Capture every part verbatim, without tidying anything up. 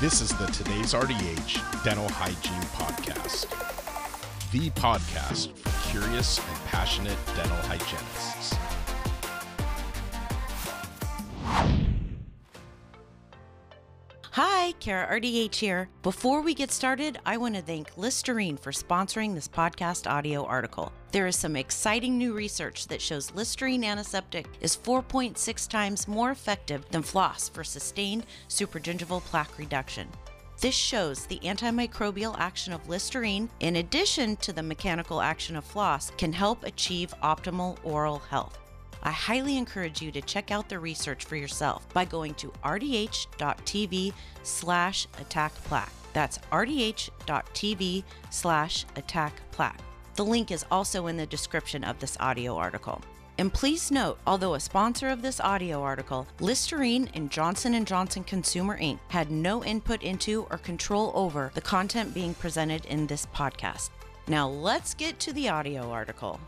This is the Today's R D H Dental Hygiene Podcast, the podcast for curious and passionate dental hygienists. Hi, Kara R D H here. Before we get started, I want to thank Listerine for sponsoring this podcast audio article. There is some exciting new research that shows Listerine antiseptic is four point six times more effective than floss for sustained supragingival plaque reduction. This shows the antimicrobial action of Listerine, in addition to the mechanical action of floss, can help achieve optimal oral health. I highly encourage you to check out the research for yourself by going to rdh.tv slash attack plaque. That's rdh.tv slash attack plaque. The link is also in the description of this audio article. And please note, although a sponsor of this audio article, Listerine and Johnson and Johnson Consumer Incorporated had no input into or control over the content being presented in this podcast. Now let's get to the audio article.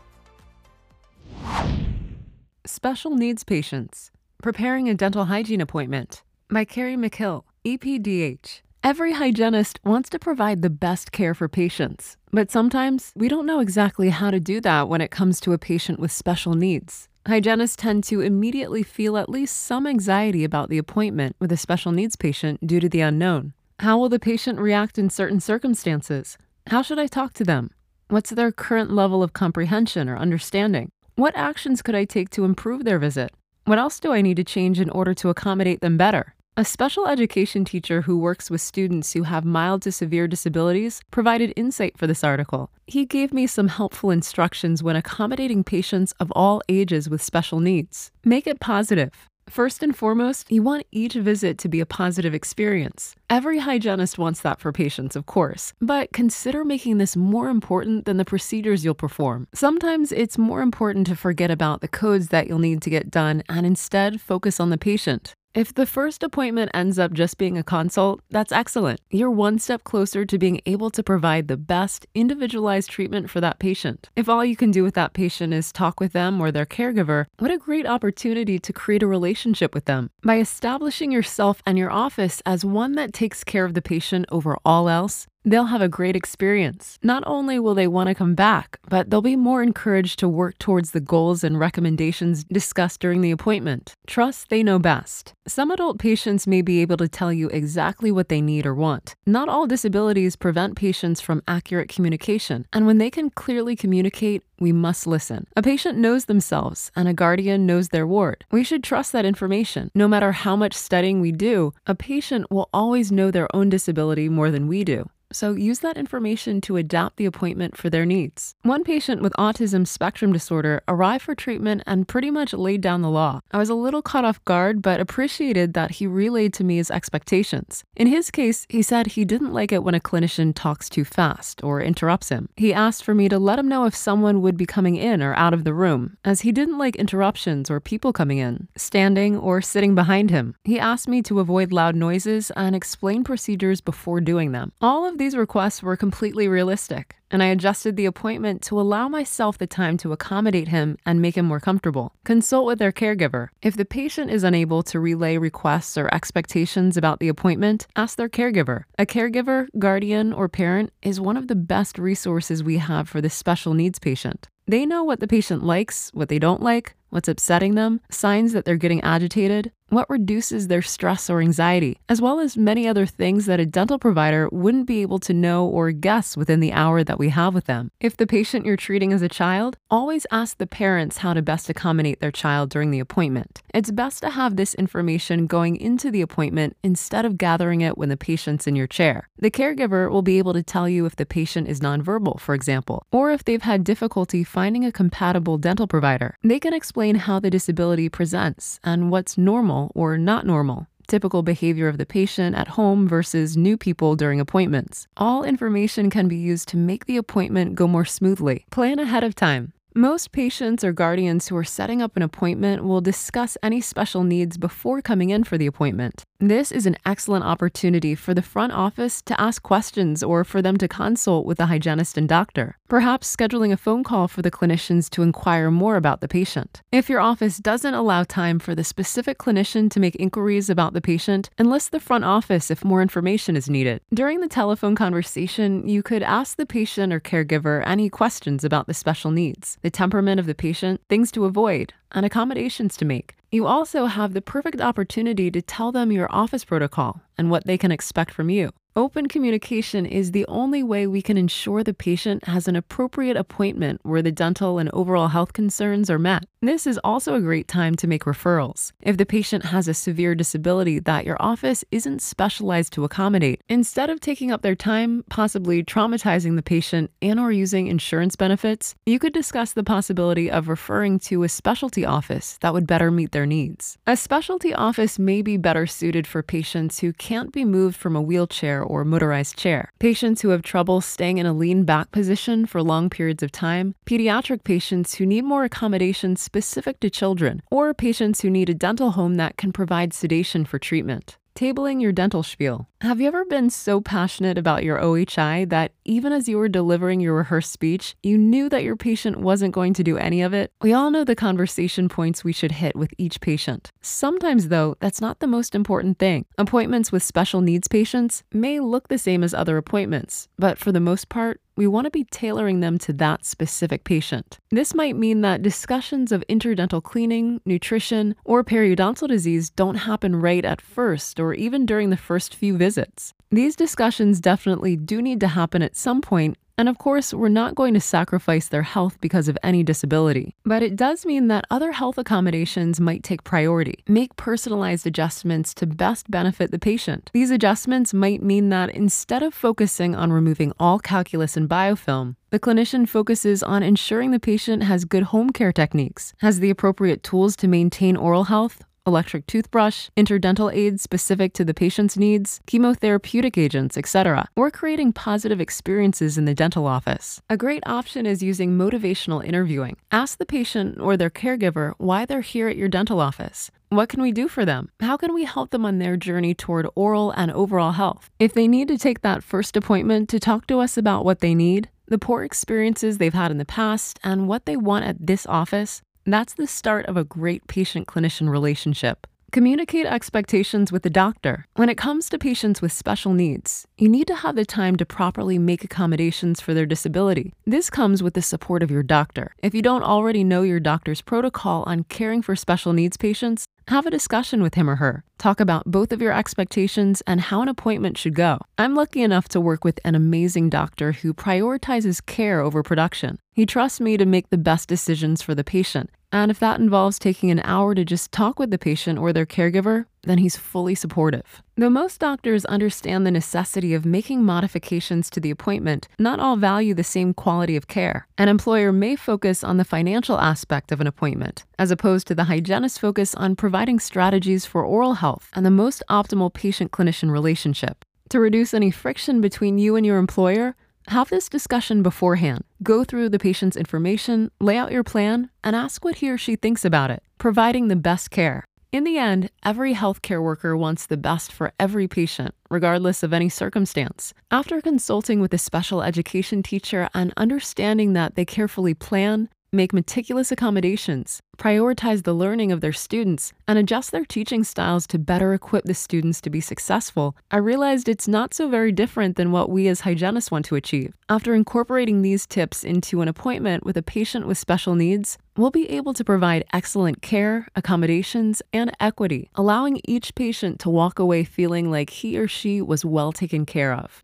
Special Needs Patients, Preparing a Dental Hygiene Appointment, by Carrie McHill, E P D H. Every hygienist wants to provide the best care for patients, but sometimes we don't know exactly how to do that when it comes to a patient with special needs. Hygienists tend to immediately feel at least some anxiety about the appointment with a special needs patient due to the unknown. How will the patient react in certain circumstances? How should I talk to them? What's their current level of comprehension or understanding? What actions could I take to improve their visit? What else do I need to change in order to accommodate them better? A special education teacher who works with students who have mild to severe disabilities provided insight for this article. He gave me some helpful instructions when accommodating patients of all ages with special needs. Make it positive. First and foremost, you want each visit to be a positive experience. Every hygienist wants that for patients, of course, but consider making this more important than the procedures you'll perform. Sometimes it's more important to forget about the codes that you'll need to get done and instead focus on the patient. If the first appointment ends up just being a consult, that's excellent. You're one step closer to being able to provide the best individualized treatment for that patient. If all you can do with that patient is talk with them or their caregiver, what a great opportunity to create a relationship with them. By establishing yourself and your office as one that takes care of the patient over all else, they'll have a great experience. Not only will they want to come back, but they'll be more encouraged to work towards the goals and recommendations discussed during the appointment. Trust they know best. Some adult patients may be able to tell you exactly what they need or want. Not all disabilities prevent patients from accurate communication, and when they can clearly communicate, we must listen. A patient knows themselves, and a guardian knows their ward. We should trust that information. No matter how much studying we do, a patient will always know their own disability more than we do. So use that information to adapt the appointment for their needs. One patient with autism spectrum disorder arrived for treatment and pretty much laid down the law. I was a little caught off guard, but appreciated that he relayed to me his expectations. In his case, he said he didn't like it when a clinician talks too fast or interrupts him. He asked for me to let him know if someone would be coming in or out of the room, as he didn't like interruptions or people coming in, standing or sitting behind him. He asked me to avoid loud noises and explain procedures before doing them. All of these requests were completely realistic, and I adjusted the appointment to allow myself the time to accommodate him and make him more comfortable. Consult with their caregiver. If the patient is unable to relay requests or expectations about the appointment, ask their caregiver. A caregiver, guardian, or parent is one of the best resources we have for this special needs patient. They know what the patient likes, what they don't like, what's upsetting them, signs that they're getting agitated, what reduces their stress or anxiety, as well as many other things that a dental provider wouldn't be able to know or guess within the hour that we have with them. If the patient you're treating is a child, always ask the parents how to best accommodate their child during the appointment. It's best to have this information going into the appointment instead of gathering it when the patient's in your chair. The caregiver will be able to tell you if the patient is nonverbal, for example, or if they've had difficulty finding a compatible dental provider. They can explain how the disability presents and what's normal or not normal, typical behavior of the patient at home versus new people during appointments. All information can be used to make the appointment go more smoothly. Plan ahead of time. Most patients or guardians who are setting up an appointment will discuss any special needs before coming in for the appointment. This is an excellent opportunity for the front office to ask questions or for them to consult with the hygienist and doctor, perhaps scheduling a phone call for the clinicians to inquire more about the patient. If your office doesn't allow time for the specific clinician to make inquiries about the patient, enlist the front office if more information is needed. During the telephone conversation, you could ask the patient or caregiver any questions about the special needs, the temperament of the patient, things to avoid, and accommodations to make. You also have the perfect opportunity to tell them your office protocol and what they can expect from you. Open communication is the only way we can ensure the patient has an appropriate appointment where the dental and overall health concerns are met. This is also a great time to make referrals. If the patient has a severe disability that your office isn't specialized to accommodate, instead of taking up their time, possibly traumatizing the patient and or using insurance benefits, you could discuss the possibility of referring to a specialty office that would better meet their needs. A specialty office may be better suited for patients who can't be moved from a wheelchair or motorized chair, patients who have trouble staying in a lean back position for long periods of time, pediatric patients who need more accommodation specific to children, or patients who need a dental home that can provide sedation for treatment. Tabling your dental spiel. Have you ever been so passionate about your O H I that even as you were delivering your rehearsed speech, you knew that your patient wasn't going to do any of it? We all know the conversation points we should hit with each patient. Sometimes, though, that's not the most important thing. Appointments with special needs patients may look the same as other appointments, but for the most part, we want to be tailoring them to that specific patient. This might mean that discussions of interdental cleaning, nutrition, or periodontal disease don't happen right at first or even during the first few visits. Visits. These discussions definitely do need to happen at some point, and of course, we're not going to sacrifice their health because of any disability. But it does mean that other health accommodations might take priority. Make personalized adjustments to best benefit the patient. These adjustments might mean that instead of focusing on removing all calculus and biofilm, the clinician focuses on ensuring the patient has good home care techniques, has the appropriate tools to maintain oral health, electric toothbrush, interdental aids specific to the patient's needs, chemotherapeutic agents, et cetera, or creating positive experiences in the dental office. A great option is using motivational interviewing. Ask the patient or their caregiver why they're here at your dental office. What can we do for them? How can we help them on their journey toward oral and overall health? If they need to take that first appointment to talk to us about what they need, the poor experiences they've had in the past, and what they want at this office, that's the start of a great patient-clinician relationship. Communicate expectations with the doctor. When it comes to patients with special needs, you need to have the time to properly make accommodations for their disability. This comes with the support of your doctor. If you don't already know your doctor's protocol on caring for special needs patients, have a discussion with him or her. Talk about both of your expectations and how an appointment should go. I'm lucky enough to work with an amazing doctor who prioritizes care over production. He trusts me to make the best decisions for the patient. And if that involves taking an hour to just talk with the patient or their caregiver, then he's fully supportive. Though most doctors understand the necessity of making modifications to the appointment, not all value the same quality of care. An employer may focus on the financial aspect of an appointment, as opposed to the hygienist's focus on providing strategies for oral health and the most optimal patient-clinician relationship. To reduce any friction between you and your employer, have this discussion beforehand. Go through the patient's information, lay out your plan, and ask what he or she thinks about it, providing the best care. In the end, every healthcare worker wants the best for every patient, regardless of any circumstance. After consulting with a special education teacher and understanding that they carefully plan, make meticulous accommodations, prioritize the learning of their students, and adjust their teaching styles to better equip the students to be successful, I realized it's not so very different than what we as hygienists want to achieve. After incorporating these tips into an appointment with a patient with special needs, we'll be able to provide excellent care, accommodations, and equity, allowing each patient to walk away feeling like he or she was well taken care of.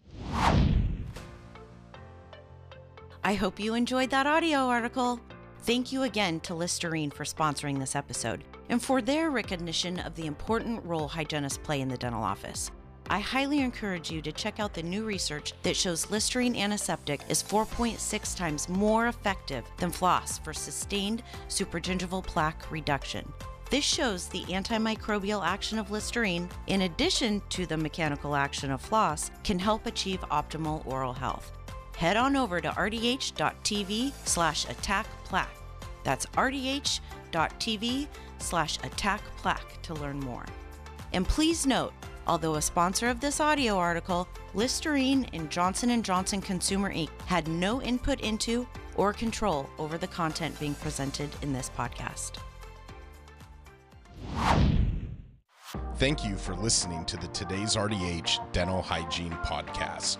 I hope you enjoyed that audio article. Thank you again to Listerine for sponsoring this episode and for their recognition of the important role hygienists play in the dental office. I highly encourage you to check out the new research that shows Listerine antiseptic is four point six times more effective than floss for sustained supragingival plaque reduction. This shows the antimicrobial action of Listerine, in addition to the mechanical action of floss, can help achieve optimal oral health. Head on over to r d h dot t v slash attack plaque That's r d h dot t v slash attack plaque to learn more. And please note, although a sponsor of this audio article, Listerine and Johnson and Johnson Consumer Incorporated had no input into or control over the content being presented in this podcast. Thank you for listening to the Today's R D H Dental Hygiene Podcast.